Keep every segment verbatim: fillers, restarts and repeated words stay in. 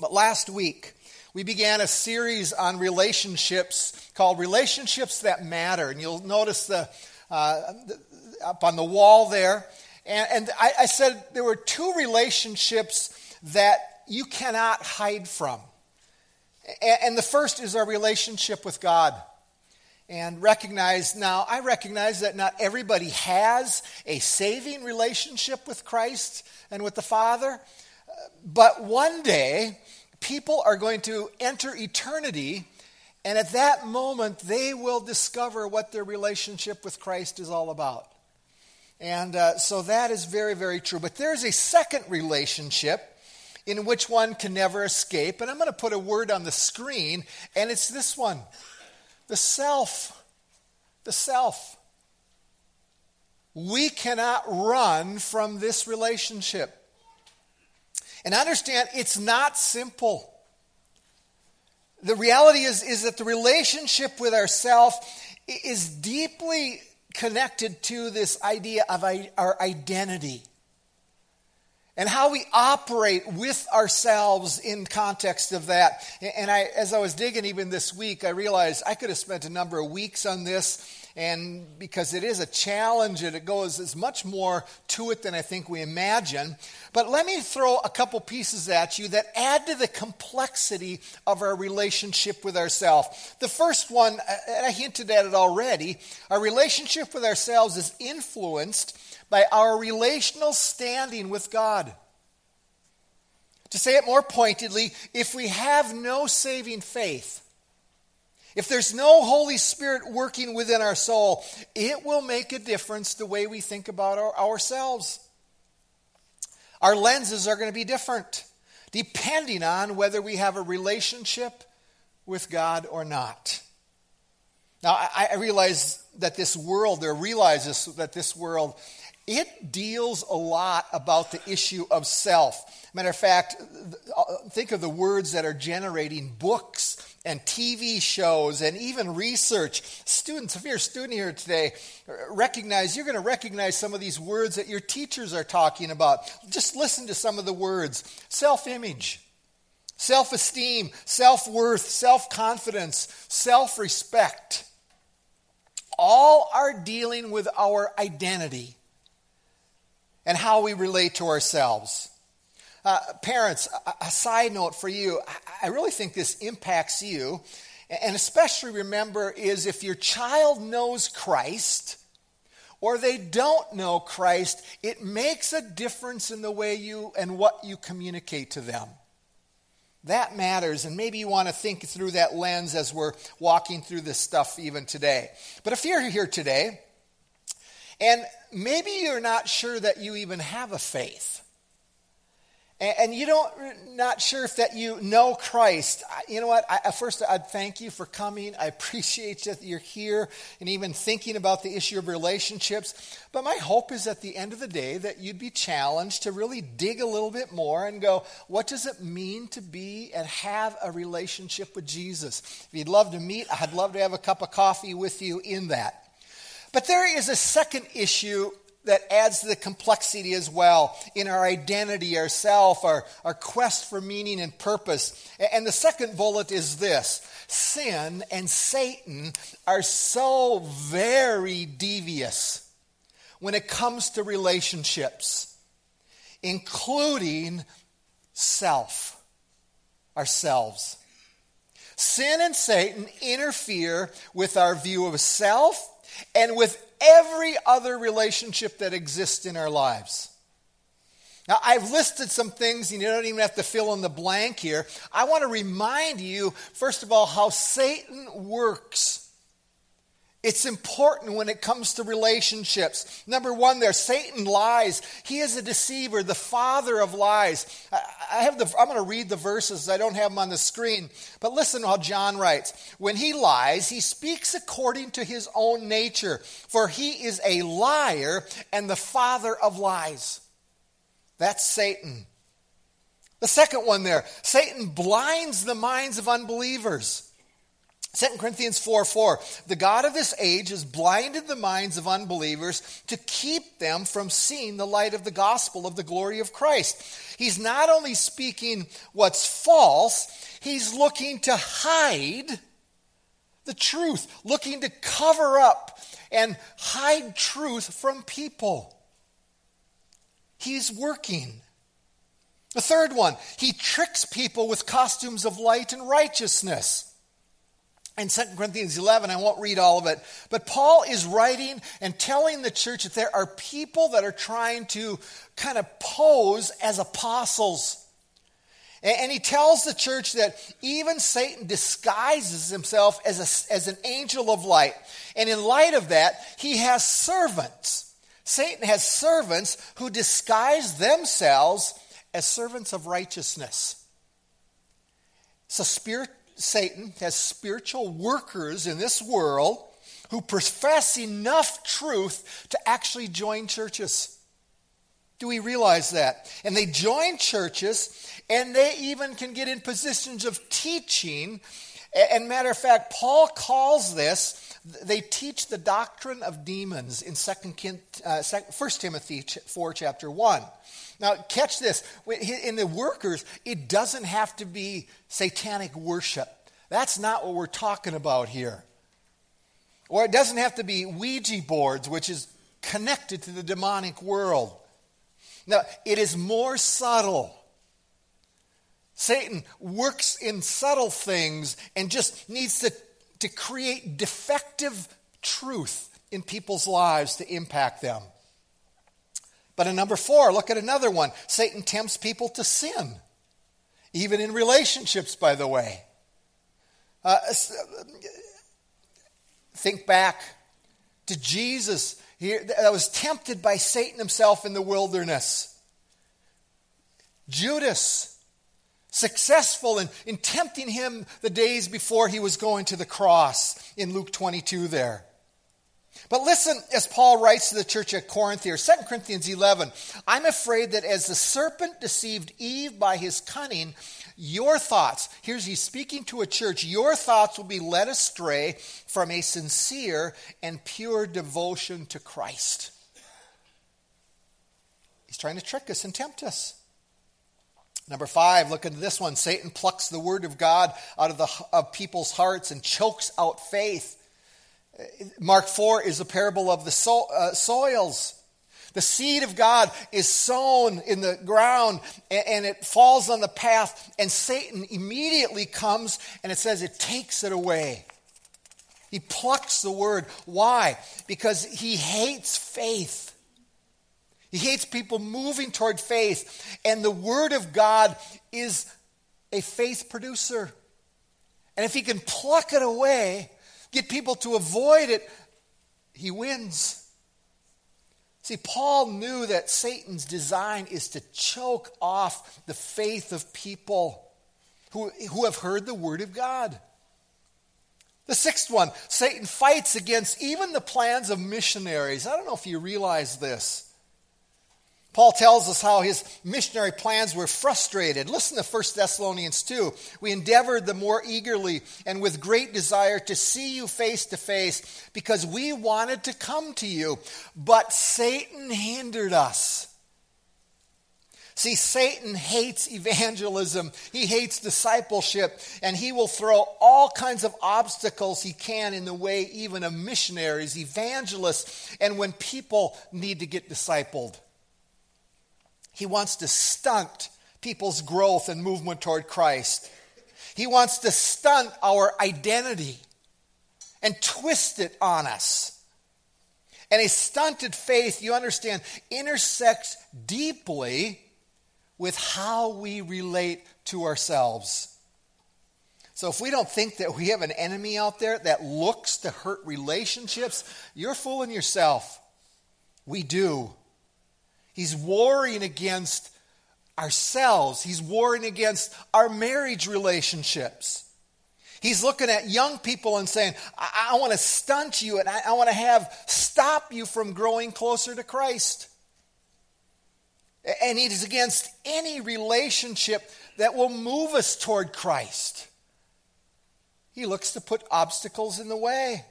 But last week, we began a series on relationships called Relationships That Matter. And you'll notice the, uh, the up on the wall there. And, and I, I said there were two relationships that you cannot hide from. And, and the first is our relationship with God. And recognize, now I recognize that not everybody has a saving relationship with Christ and with the Father. But one day, people are going to enter eternity, and at that moment, they will discover what their relationship with Christ is all about. And uh, so that is very, very true. But there's a second relationship in which one can never escape, and I'm going to put a word on the screen, and it's this one, the self, the self. We cannot run from this relationship. And understand, it's not simple. The reality is, is that the relationship with ourself is deeply connected to this idea of our identity and how we operate with ourselves in context of that. And I, as I was digging even this week, I realized I could have spent a number of weeks on this, and because it is a challenge and it goes as much more to it than I think we imagine. But let me throw a couple pieces at you that add to the complexity of our relationship with ourselves. The first one, and I hinted at it already, our relationship with ourselves is influenced by our relational standing with God. To say it more pointedly, if we have no saving faith, if there's no Holy Spirit working within our soul, it will make a difference the way we think about our, ourselves. Our lenses are going to be different, depending on whether we have a relationship with God or not. Now, I, I realize that this world, or realizes that this world, it deals a lot about the issue of self. Matter of fact, think of the words that are generating books and T V shows, and even research. Students, if you're a student here today, recognize, you're going to recognize some of these words that your teachers are talking about. Just listen to some of the words. Self-image, self-esteem, self-worth, self-confidence, self-respect. All are dealing with our identity and how we relate to ourselves. Uh, parents, a, a side note for you, I, I really think this impacts you, and especially remember is if your child knows Christ or they don't know Christ, it makes a difference in the way you and what you communicate to them. That matters, and maybe you want to think through that lens as we're walking through this stuff even today. But if you're here today, and maybe you're not sure that you even have a faith, and you don't, not sure if that you know Christ. You know what? I, first, I'd thank you for coming. I appreciate that you're here and even thinking about the issue of relationships. But my hope is at the end of the day that you'd be challenged to really dig a little bit more and go, what does it mean to be and have a relationship with Jesus? If you'd love to meet, I'd love to have a cup of coffee with you in that. But there is a second issue that adds to the complexity as well in our identity, our self, our, our quest for meaning and purpose. And the second bullet is this. Sin and Satan are so very devious when it comes to relationships, including self, ourselves. Sin and Satan interfere with our view of self and with every other relationship that exists in our lives. Now, I've listed some things, and you don't even have to fill in the blank here. I want to remind you, first of all, how Satan works. It's important when it comes to relationships. Number one there, Satan lies. He is a deceiver, the father of lies. I have the, I'm going to read the verses. I don't have them on the screen. But listen to how John writes. When he lies, he speaks according to his own nature, for he is a liar and the father of lies. That's Satan. The second one there, Satan blinds the minds of unbelievers. Second Corinthians four four, the God of this age has blinded the minds of unbelievers to keep them from seeing the light of the gospel of the glory of Christ. He's not only speaking what's false, he's looking to hide the truth, looking to cover up and hide truth from people. He's working. The third one, he tricks people with costumes of light and righteousness. In Second Corinthians eleven, I won't read all of it, but Paul is writing and telling the church that there are people that are trying to kind of pose as apostles. And he tells the church that even Satan disguises himself as, a, as an angel of light. And in light of that, he has servants. Satan has servants who disguise themselves as servants of righteousness. So spirit. Satan has spiritual workers in this world who profess enough truth to actually join churches. Do we realize that? And they join churches, and they even can get in positions of teaching. And matter of fact, Paul calls this, they teach the doctrine of demons in First Timothy four, chapter one. Now, catch this. In the workers, it doesn't have to be satanic worship. That's not what we're talking about here. Or it doesn't have to be Ouija boards, which is connected to the demonic world. Now, it is more subtle. Satan works in subtle things and just needs to, to create defective truth in people's lives to impact them. But in number four, look at another one. Satan tempts people to sin, even in relationships, by the way. Uh, think back to Jesus here that was tempted by Satan himself in the wilderness. Judas, successful in, in tempting him the days before he was going to the cross in Luke twenty-two there. But listen, as Paul writes to the church at Corinth here, Second Corinthians eleven, I'm afraid that as the serpent deceived Eve by his cunning, your thoughts, here's he's speaking to a church, your thoughts will be led astray from a sincere and pure devotion to Christ. He's trying to trick us and tempt us. Number five, look at this one. Satan plucks the word of God out of the of people's hearts and chokes out faith. Mark four is a parable of the so, uh, soils. The seed of God is sown in the ground, and, and it falls on the path, and Satan immediately comes, and it says it takes it away. He plucks the word. Why? Because he hates faith. He hates people moving toward faith, and the word of God is a faith producer. And if he can pluck it away, get people to avoid it, he wins. See, Paul knew that Satan's design is to choke off the faith of people who, who have heard the word of God. The sixth one, Satan fights against even the plans of missionaries. I don't know if you realize this. Paul tells us how his missionary plans were frustrated. Listen to First Thessalonians two. We endeavored the more eagerly and with great desire to see you face to face because we wanted to come to you, but Satan hindered us. See, Satan hates evangelism. He hates discipleship, and he will throw all kinds of obstacles he can in the way even of missionaries, evangelists, and when people need to get discipled. He wants to stunt people's growth and movement toward Christ. He wants to stunt our identity and twist it on us. And a stunted faith, you understand, intersects deeply with how we relate to ourselves. So if we don't think that we have an enemy out there that looks to hurt relationships, you're fooling yourself. We do. He's warring against ourselves. He's warring against our marriage relationships. He's looking at young people and saying, I, I want to stunt you and I, I want to have stop you from growing closer to Christ. And it is against any relationship that will move us toward Christ. He looks to put obstacles in the way.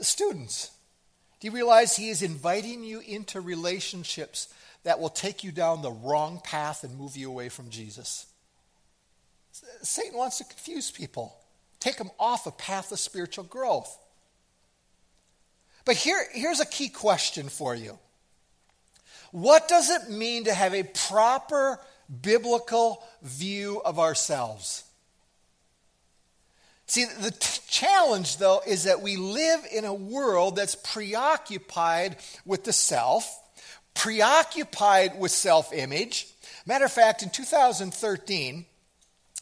Students, do you realize he is inviting you into relationships that will take you down the wrong path and move you away from Jesus? Satan wants to confuse people, take them off a path of spiritual growth. But here, here's a key question for you. What does it mean to have a proper biblical view of ourselves? See, the t- challenge, though, is that we live in a world that's preoccupied with the self, preoccupied with self-image. Matter of fact, in two thousand thirteen,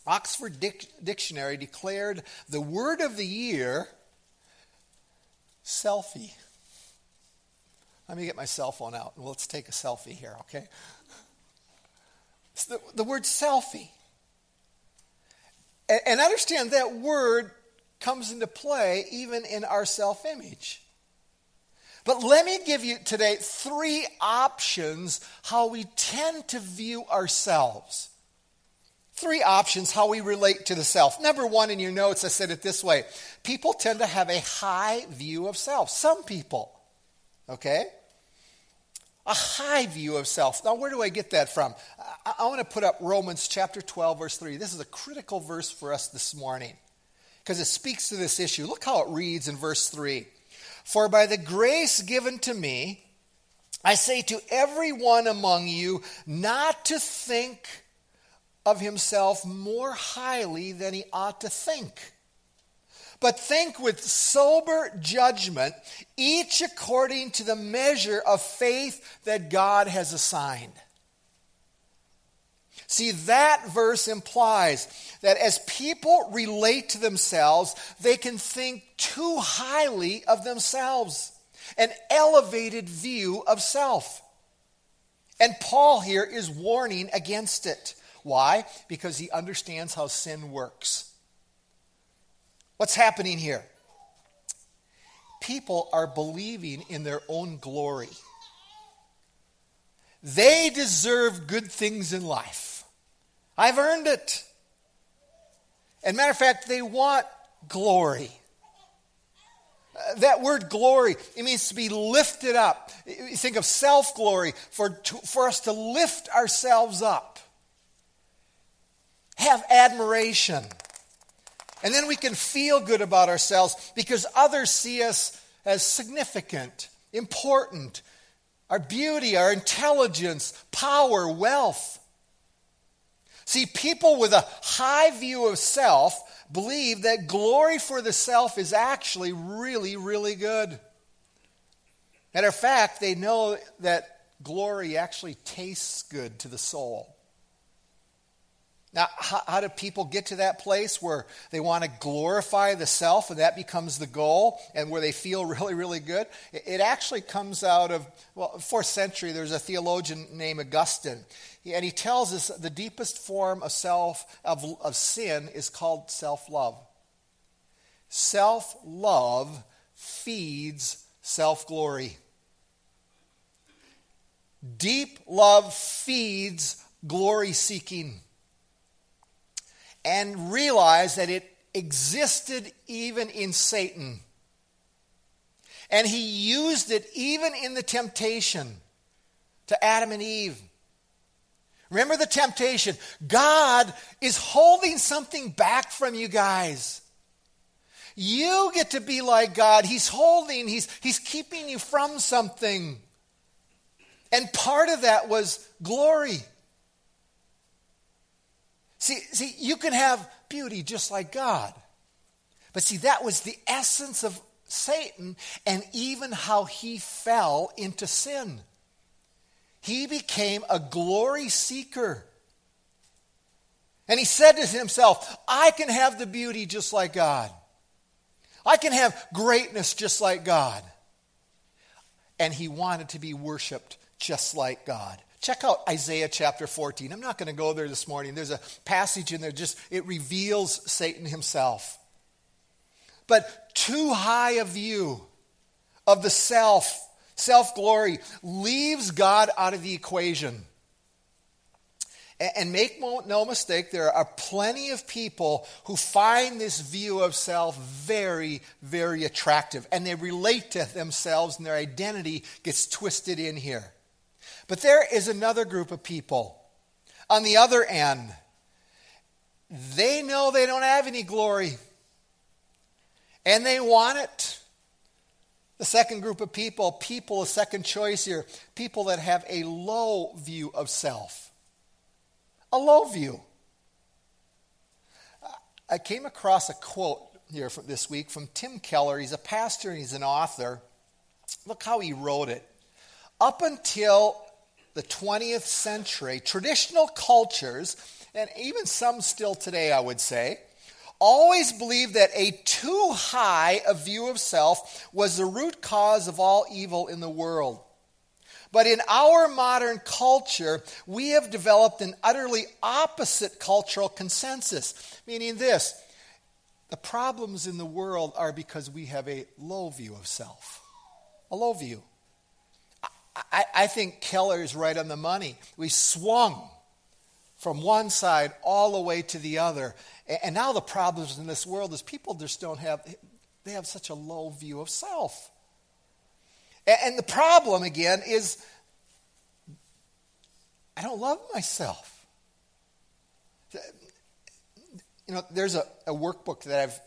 Oxford Dic- Dictionary declared the word of the year selfie. Let me get my cell phone out, and let's take a selfie here, okay? It's the, the word selfie. And, and understand that word comes into play even in our self-image. But let me give you today three options how we tend to view ourselves. Three options how we relate to the self. Number one, in your notes, I said it this way. People tend to have a high view of self. Some people, okay? A high view of self. Now, where do I get that from? I, I want to put up Romans chapter twelve, verse three. This is a critical verse for us this morning because it speaks to this issue. Look how it reads in verse three. For by the grace given to me, I say to everyone among you not to think of himself more highly than he ought to think, but think with sober judgment, each according to the measure of faith that God has assigned. See, that verse implies that as people relate to themselves, they can think too highly of themselves, an elevated view of self. And Paul here is warning against it. Why? Because he understands how sin works. What's happening here? People are believing in their own glory. They deserve good things in life. I've earned it. And matter of fact, they want glory. Uh, that word glory, it means to be lifted up. You think of self-glory, for, to, for us to lift ourselves up. Have admiration. And then we can feel good about ourselves because others see us as significant, important, our beauty, our intelligence, power, wealth. See, people with a high view of self believe that glory for the self is actually really, really good. Matter of fact, they know that glory actually tastes good to the soul. Now, how, how do people get to that place where they want to glorify the self and that becomes the goal and where they feel really, really good? It, it actually comes out of, well, fourth century, there's a theologian named Augustine, and he tells us the deepest form of self, of, of sin is called self-love. Self-love feeds self-glory. Deep love feeds glory-seeking. And realize that it existed even in Satan. And he used it even in the temptation to Adam and Eve. Remember the temptation. God is holding something back from you guys. You get to be like God. He's holding, he's, he's keeping you from something. And part of that was glory. See, see, you can have beauty just like God. But see, that was the essence of Satan and even how he fell into sin. He became a glory seeker. And he said to himself, I can have the beauty just like God. I can have greatness just like God. And he wanted to be worshiped just like God. Check out Isaiah chapter fourteen. I'm not going to go there this morning. There's a passage in there, just it reveals Satan himself. But too high a view of the self, self-glory, leaves God out of the equation. And make no mistake, there are plenty of people who find this view of self very, very attractive. And they relate to themselves and their identity gets twisted in here. But there is another group of people on the other end. They know they don't have any glory. And they want it. The second group of people, people a second choice here, people that have a low view of self. A low view. I came across a quote here from this week from Tim Keller. He's a pastor and he's an author. Look how he wrote it. Up until the twentieth century, traditional cultures, and even some still today, I would say, always believed that a too high a view of self was the root cause of all evil in the world. But in our modern culture, we have developed an utterly opposite cultural consensus, meaning this: the problems in the world are because we have a low view of self, a low view. I, I think Keller is right on the money. We swung from one side all the way to the other, and now the problems in this world is people just don't have, they have such a low view of self. And the problem, again, is I don't love myself. You know, there's a, a workbook that I've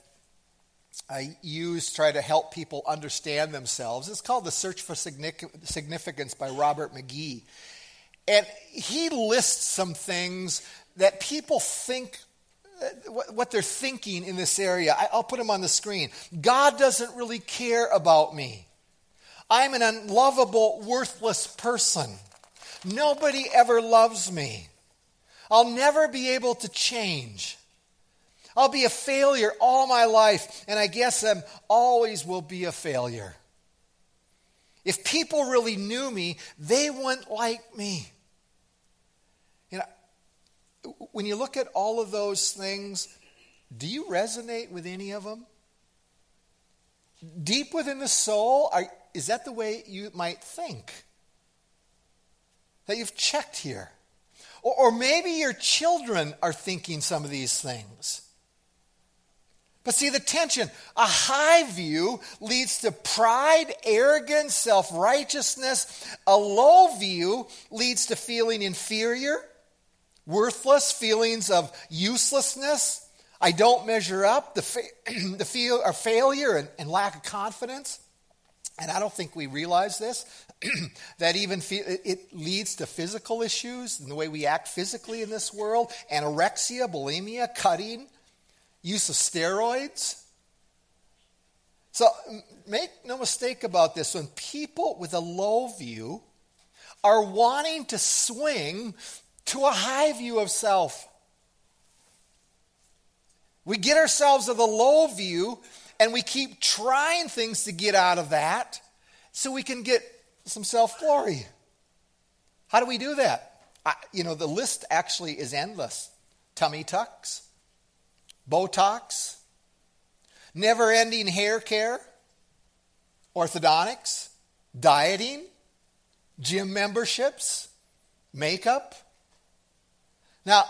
I use to try to help people understand themselves. It's called The Search for Significance by Robert McGee. And he lists some things that people think, what they're thinking in this area. I'll put them on the screen. God doesn't really care about me. I'm an unlovable, worthless person. Nobody ever loves me. I'll never be able to change. I'll be a failure all my life, and I guess I always will be a failure. If people really knew me, they wouldn't like me. You know, when you look at all of those things, do you resonate with any of them? Deep within the soul, are Is that the way you might think? That you've checked here. Or, or maybe your children are thinking some of these things. But see the tension. A high view leads to pride, arrogance, self-righteousness. A low view leads to feeling inferior, worthless, feelings of uselessness. I don't measure up, the, fa- the feel or failure and, and lack of confidence. And I don't think we realize this, that even fe- it leads to physical issues and the way we act physically in this world, anorexia, bulimia, cutting, use of steroids. So make no mistake about this. When people with a low view are wanting to swing to a high view of self, we get ourselves to the low view. And we keep trying things to get out of that so we can get some self-glory. How do we do that? I, you know, the list actually is endless. Tummy tucks, Botox, never-ending hair care, orthodontics, dieting, gym memberships, makeup. Now,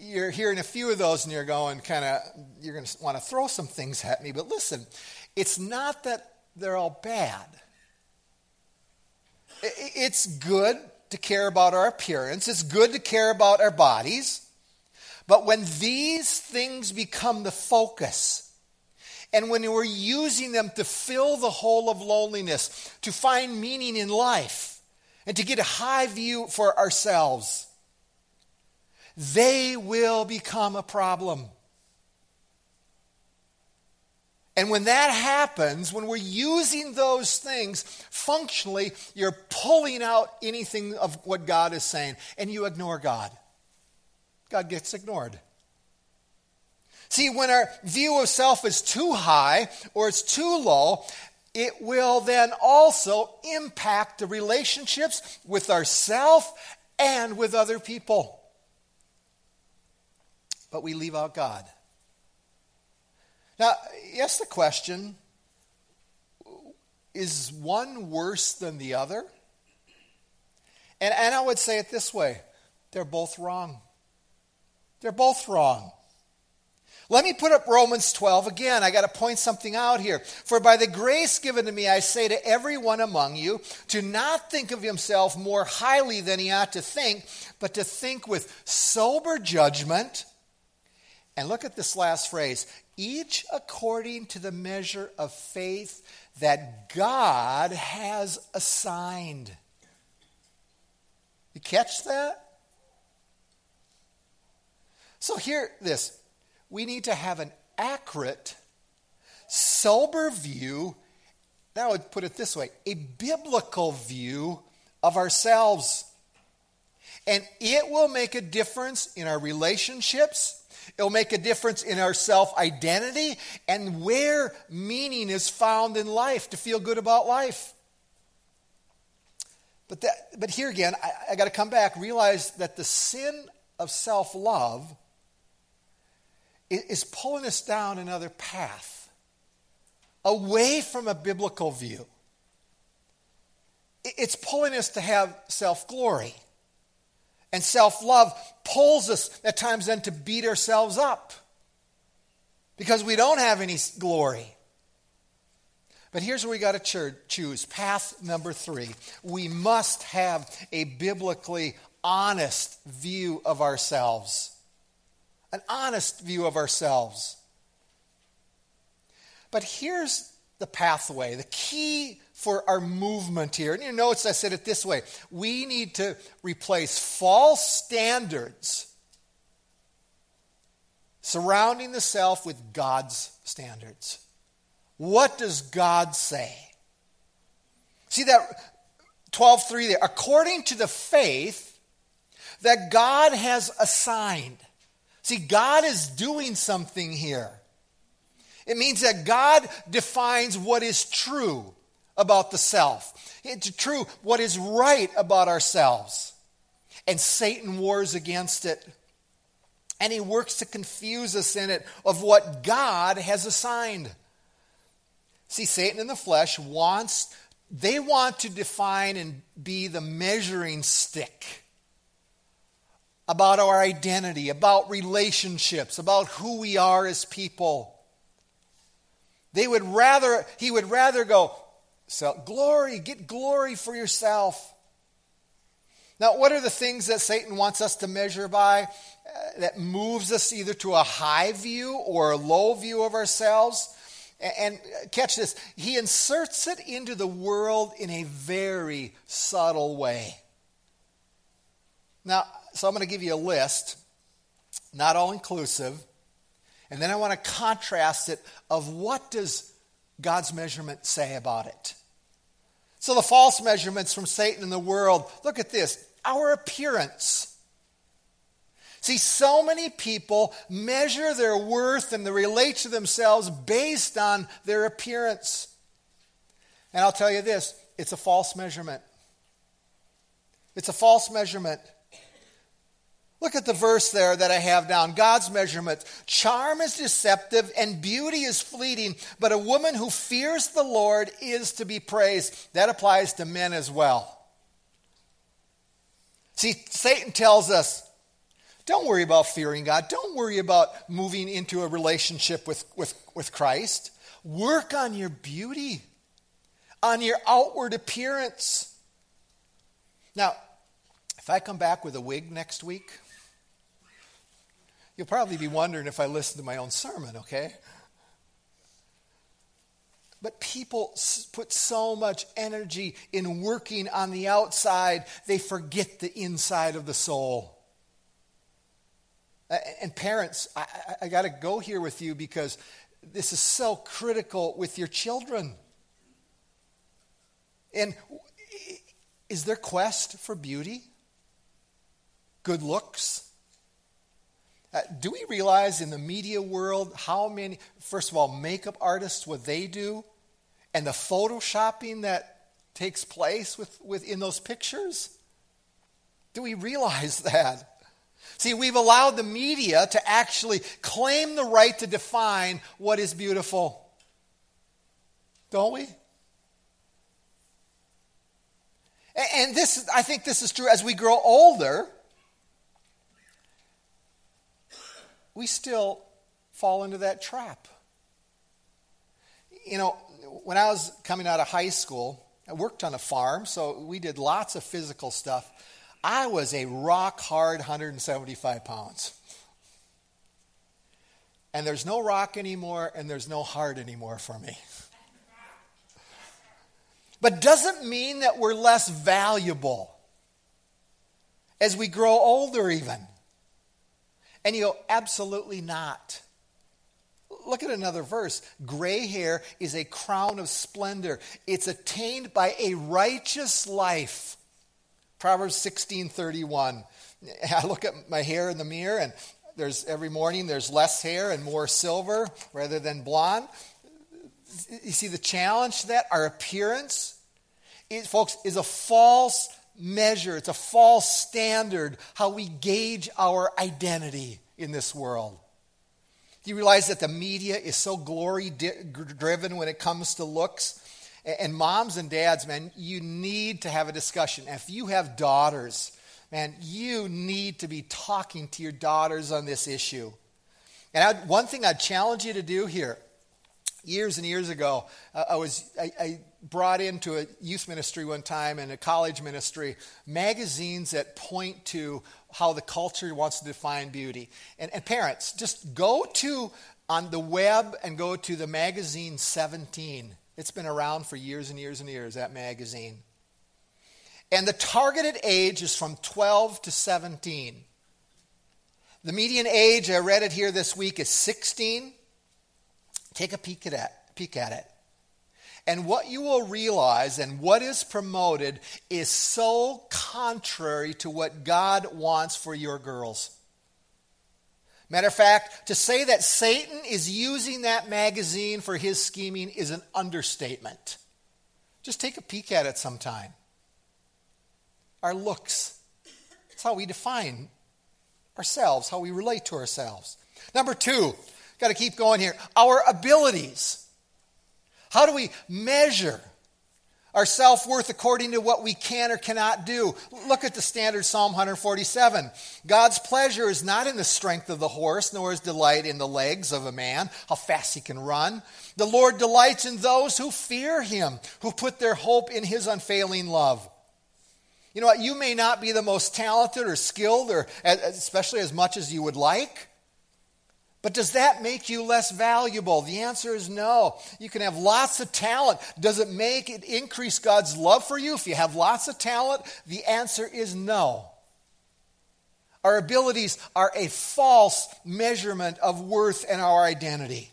you're hearing a few of those and you're going kind of, you're going to want to throw some things at me. But listen, it's not that they're all bad. It's good to care about our appearance. It's good to care about our bodies. But when these things become the focus, and when we're using them to fill the hole of loneliness, to find meaning in life, and to get a high view for ourselves, they will become a problem. And when that happens, when we're using those things, functionally, you're pulling out anything of what God is saying, and you ignore God. God gets ignored. See, when our view of self is too high or it's too low, it will then also impact the relationships with ourselves and with other people. But we leave out God. Now, yes, the question, is one worse than the other? And, and I would say it this way, they're both wrong. They're both wrong. Let me put up Romans twelve again. I got to point something out here. For by the grace given to me, I say to everyone among you, to not think of himself more highly than he ought to think, but to think with sober judgment. And look at this last phrase. Each according to the measure of faith that God has assigned. You catch that? So hear this. We need to have an accurate, sober view, and I would put it this way, a biblical view of ourselves. And it will make a difference in our relationships. It will make a difference in our self-identity and where meaning is found in life, to feel good about life. But that, but here again, I, I got to come back, realize that the sin of self-love is pulling us down another path, away from a biblical view. It's pulling us to have self-glory. And self-love pulls us at times then to beat ourselves up because we don't have any glory. But here's where we got to choose. Path number three. We must have a biblically honest view of ourselves. An honest view of ourselves. But here's the pathway, the key for our movement here. And you notice I said it this way. We need to replace false standards surrounding the self with God's standards. What does God say? See that twelve three there. According to the faith that God has assigned. See, God is doing something here. It means that God defines what is true about the self. It's true what is right about ourselves. And Satan wars against it. And he works to confuse us in it of what God has assigned. See, Satan in the flesh wants, they want to define and be the measuring stick about our identity, about relationships, about who we are as people. They would rather, he would rather go, so glory, get glory for yourself. Now, what are the things that Satan wants us to measure by uh, that moves us either to a high view or a low view of ourselves? And, and catch this, he inserts it into the world in a very subtle way. Now, so I'm going to give you a list, not all inclusive, and then I want to contrast it of what does God's measurement say about it. So the false measurements from Satan and the world, look at this, our appearance. See, so many people measure their worth and they relate to themselves based on their appearance. And I'll tell you this, it's a false measurement. It's a false measurement. Look at the verse there that I have down. God's measurement. Charm is deceptive and beauty is fleeting, but a woman who fears the Lord is to be praised. That applies to men as well. See, Satan tells us, don't worry about fearing God. Don't worry about moving into a relationship with, with, with Christ. Work on your beauty, on your outward appearance. Now, if I come back with a wig next week, you'll probably be wondering if I listened to my own sermon, okay? But people put so much energy in working on the outside, they forget the inside of the soul. And parents, I, I got to go here with you because this is so critical with your children. And is their quest for beauty? Good looks? Uh, do we realize in the media world how many, first of all, makeup artists, what they do, and the photoshopping that takes place with, within those pictures? Do we realize that? See, we've allowed the media to actually claim the right to define what is beautiful. Don't we? And this, I think this is true as we grow older. we still fall into that trap. You know, when I was coming out of high school, I worked on a farm, so we did lots of physical stuff. I was a rock hard one hundred seventy-five pounds. And there's no rock anymore, and there's no hard anymore for me. But doesn't mean that we're less valuable as we grow older even. And you go, absolutely not. Look at another verse. Gray hair is a crown of splendor. It's attained by a righteous life. Proverbs sixteen thirty-one. I look at my hair in the mirror, and there's every morning there's less hair and more silver rather than blonde. You see the challenge to that? Our appearance, is, folks, is a false measure. It's a false standard how we gauge our identity in this world. Do you realize that the media is so glory-driven when it comes to looks? And moms and dads, man, you need to have a discussion. If you have daughters, man, you need to be talking to your daughters on this issue. And I'd, one thing I'd challenge you to do here, years and years ago, uh, I was I, I brought into a youth ministry one time and a college ministry magazines that point to how the culture wants to define beauty. And, and parents, just go to on the web and go to the magazine seventeen. It's been around for years and years and years, that magazine. And the targeted age is from twelve to seventeen. The median age, I read it here this week, is sixteen. Take a peek at it, peek at it. And what you will realize and what is promoted is so contrary to what God wants for your girls. Matter of fact, to say that Satan is using that magazine for his scheming is an understatement. Just take a peek at it sometime. Our looks. It's how we define ourselves, how we relate to ourselves. Number two, got to keep going here. Our abilities. How do we measure our self-worth according to what we can or cannot do? Look at the standard Psalm one forty-seven. God's pleasure is not in the strength of the horse, nor his delight in the legs of a man, how fast he can run. The Lord delights in those who fear him, who put their hope in his unfailing love. You know what? You may not be the most talented or skilled, or especially as much as you would like. But does that make you less valuable? The answer is no. You can have lots of talent. Does it make it increase God's love for you if you have lots of talent? The answer is no. Our abilities are a false measurement of worth and our identity.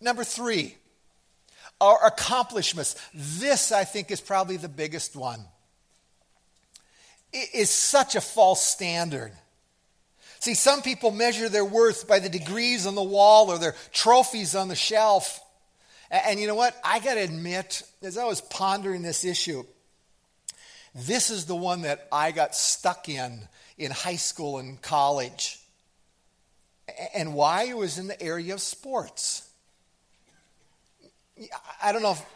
Number three, our accomplishments. This, I think, is probably the biggest one. It is such a false standard. See, some people measure their worth by the degrees on the wall or their trophies on the shelf. And, and you know what? I got to admit, as I was pondering this issue, this is the one that I got stuck in in high school and college. And why? It was in the area of sports. I don't know if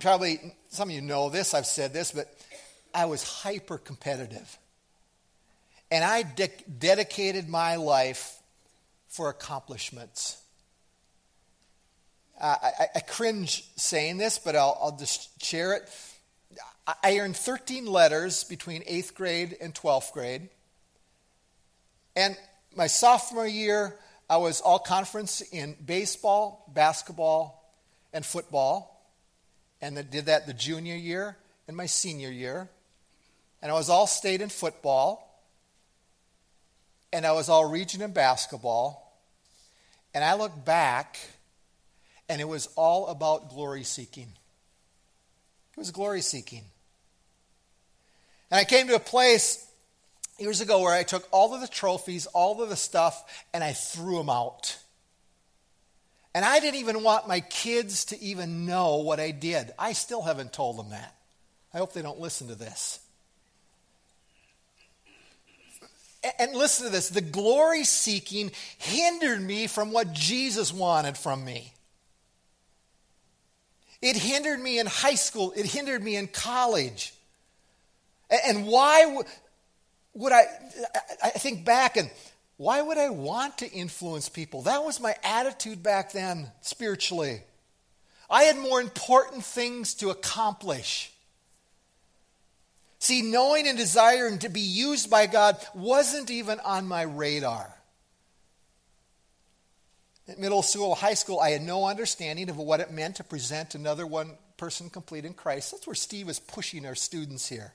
probably some of you know this, I've said this, but I was hyper competitive. And I de- dedicated my life for accomplishments. Uh, I, I cringe saying this, but I'll, I'll just share it. I earned thirteen letters between eighth grade and twelfth grade. And my sophomore year, I was all conference in baseball, basketball, and football. And I did that the junior year and my senior year. And I was all state in football. And I was all region in basketball. And I look back, and it was all about glory seeking. It was glory seeking. And I came to a place years ago where I took all of the trophies, all of the stuff, and I threw them out. And I didn't even want my kids to even know what I did. I still haven't told them that. I hope they don't listen to this. And listen to this, the glory seeking hindered me from what Jesus wanted from me. It hindered me in high school. It hindered me in college. And why would I, I think back and why would I want to influence people? That was my attitude back then spiritually. I had more important things to accomplish. See, knowing and desiring to be used by God wasn't even on my radar. At middle school, high school, I had no understanding of what it meant to present another one person complete in Christ. That's where Steve is pushing our students here.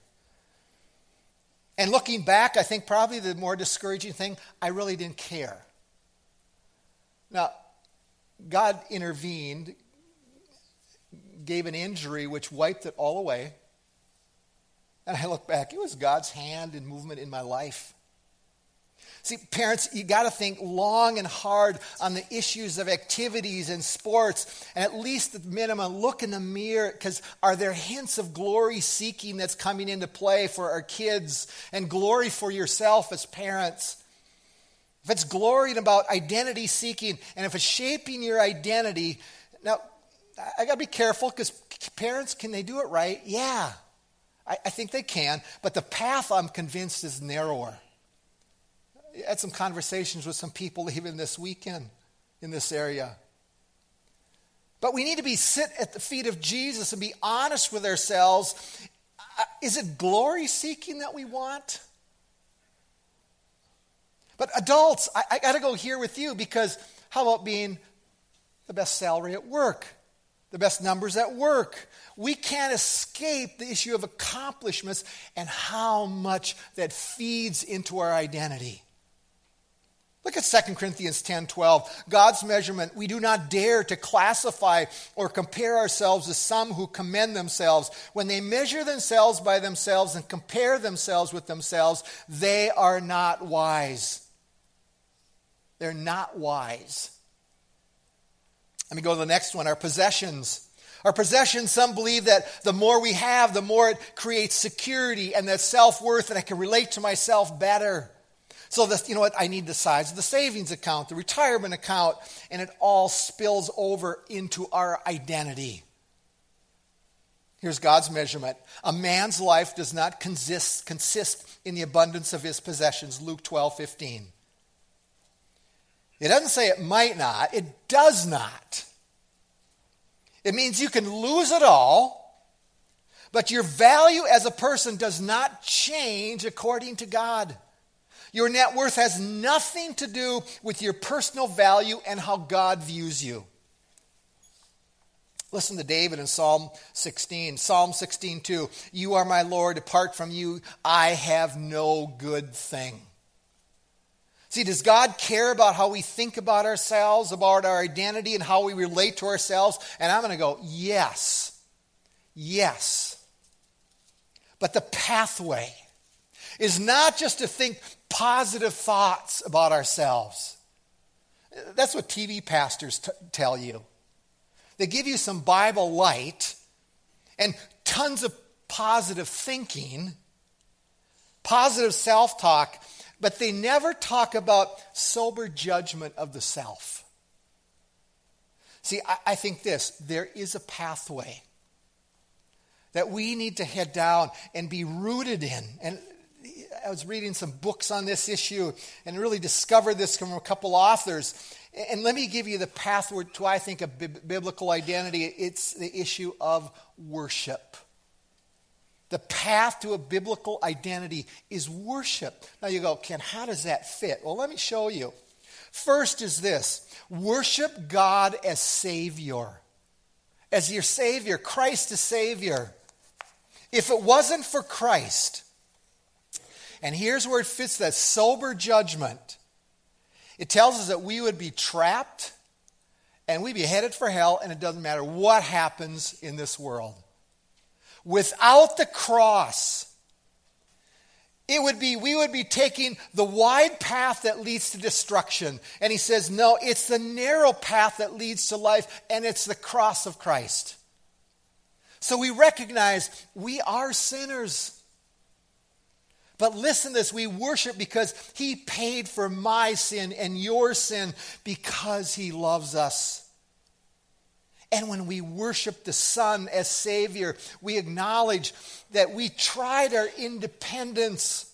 And looking back, I think probably the more discouraging thing, I really didn't care. Now, God intervened, gave an injury which wiped it all away. And I look back, it was God's hand and movement in my life. See, parents, you got to think long and hard on the issues of activities and sports, and at least at minimum, look in the mirror, because are there hints of glory seeking that's coming into play for our kids and glory for yourself as parents? If it's glory about identity seeking, and if it's shaping your identity, now, I got to be careful, because parents, can they do it right? Yeah, I, I think they can, but the path, I'm convinced, is narrower. I had some conversations with some people even this weekend in this area. But we need to be sit at the feet of Jesus and be honest with ourselves. Is it glory seeking that we want? But adults, I, I got to go here with you, because how about being the best salary at work? The best numbers at work? We can't escape the issue of accomplishments and how much that feeds into our identity. Look at Second Corinthians ten twelve. God's measurement, we do not dare to classify or compare ourselves to some who commend themselves. When they measure themselves by themselves and compare themselves with themselves, they are not wise. They're not wise. Let me go to the next one, our possessions. Our possessions, some believe that the more we have, the more it creates security and that self-worth, and I can relate to myself better. So, this, you know what, I need the size of the savings account, the retirement account, and it all spills over into our identity. Here's God's measurement. A man's life does not consist, consist in the abundance of his possessions, Luke twelve fifteen. It doesn't say it might not, it does not. It means you can lose it all, but your value as a person does not change according to God. Your net worth has nothing to do with your personal value and how God views you. Listen to David in Psalm sixteen. Psalm sixteen two. You are my Lord. Apart from you, I have no good thing. See, does God care about how we think about ourselves, about our identity, and how we relate to ourselves? And I'm going to go, yes. Yes. But the pathway is not just to think positive thoughts about ourselves. That's what T V pastors t- tell you. They give you some Bible light and tons of positive thinking, positive self-talk, but they never talk about sober judgment of the self. See, I, I think this, there is a pathway that we need to head down and be rooted in. And I was reading some books on this issue and really discovered this from a couple authors. And let me give you the pathway to, I think, a biblical identity. It's the issue of worship. The path to a biblical identity is worship. Now you go, Ken, how does that fit? Well, let me show you. First is this. Worship God as Savior. As your Savior. Christ as Savior. If it wasn't for Christ... And here's where it fits that sober judgment. It tells us that we would be trapped and we'd be headed for hell, and it doesn't matter what happens in this world. Without the cross, it would be we would be taking the wide path that leads to destruction. And he says, no, it's the narrow path that leads to life, and it's the cross of Christ. So we recognize we are sinners. But listen to this, we worship because he paid for my sin and your sin because he loves us. And when we worship the Son as Savior, we acknowledge that we tried our independence.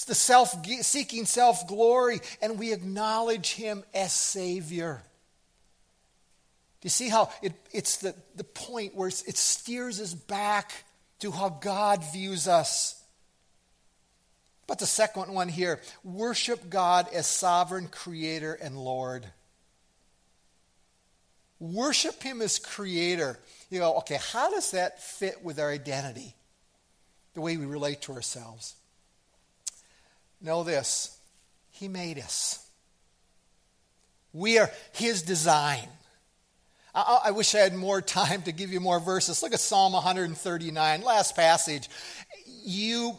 It's the self-seeking self-glory, and we acknowledge him as Savior. Do you see how it, it's the, the point where it steers us back to how God views us? But the second one here, worship God as sovereign creator and Lord. Worship him as creator. You go, okay, how does that fit with our identity? The way we relate to ourselves. Know this, he made us. We are his design. I, I wish I had more time to give you more verses. Look at Psalm one thirty-nine, last passage. You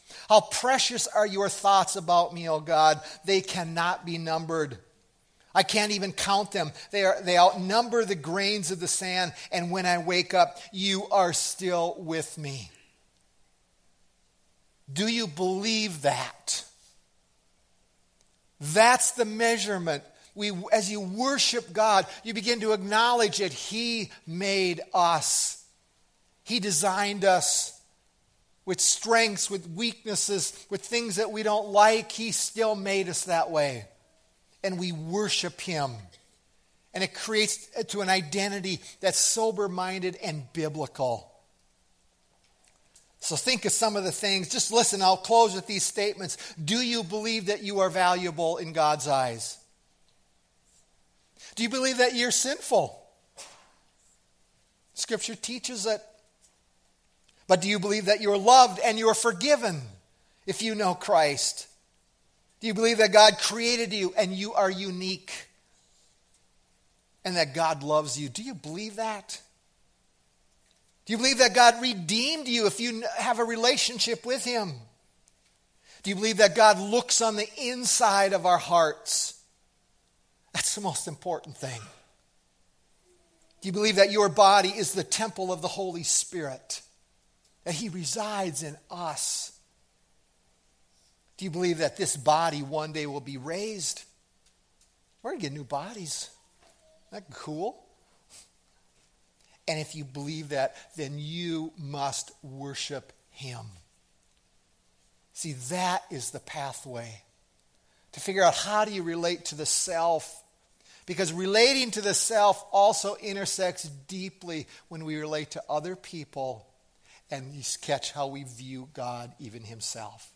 How precious are your thoughts about me, O God. They cannot be numbered. I can't even count them. They are, they outnumber the grains of the sand, and when I wake up, you are still with me. Do you believe that? That's the measurement. We, as you worship God, you begin to acknowledge that he made us. He designed us. With strengths, with weaknesses, with things that we don't like, he still made us that way. And we worship him. And it creates to an identity that's sober-minded and biblical. So think of some of the things. Just listen, I'll close with these statements. Do you believe that you are valuable in God's eyes? Do you believe that you're sinful? Scripture teaches that. But do you believe that you are loved and you are forgiven if you know Christ? Do you believe that God created you and you are unique and that God loves you? Do you believe that? Do you believe that God redeemed you if you have a relationship with him? Do you believe that God looks on the inside of our hearts? That's the most important thing. Do you believe that your body is the temple of the Holy Spirit? That he resides in us. Do you believe that this body one day will be raised? We're going to get new bodies. Isn't that cool? And if you believe that, then you must worship him. See, that is the pathway. To figure out how do you relate to the self. Because relating to the self also intersects deeply when we relate to other people. And you catch how we view God, even himself.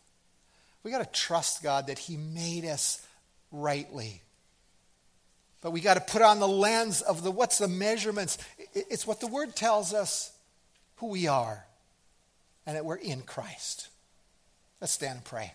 We got to trust God that he made us rightly. But we got to put on the lens of the what's the measurements. It's what the word tells us who we are and that we're in Christ. Let's stand and pray.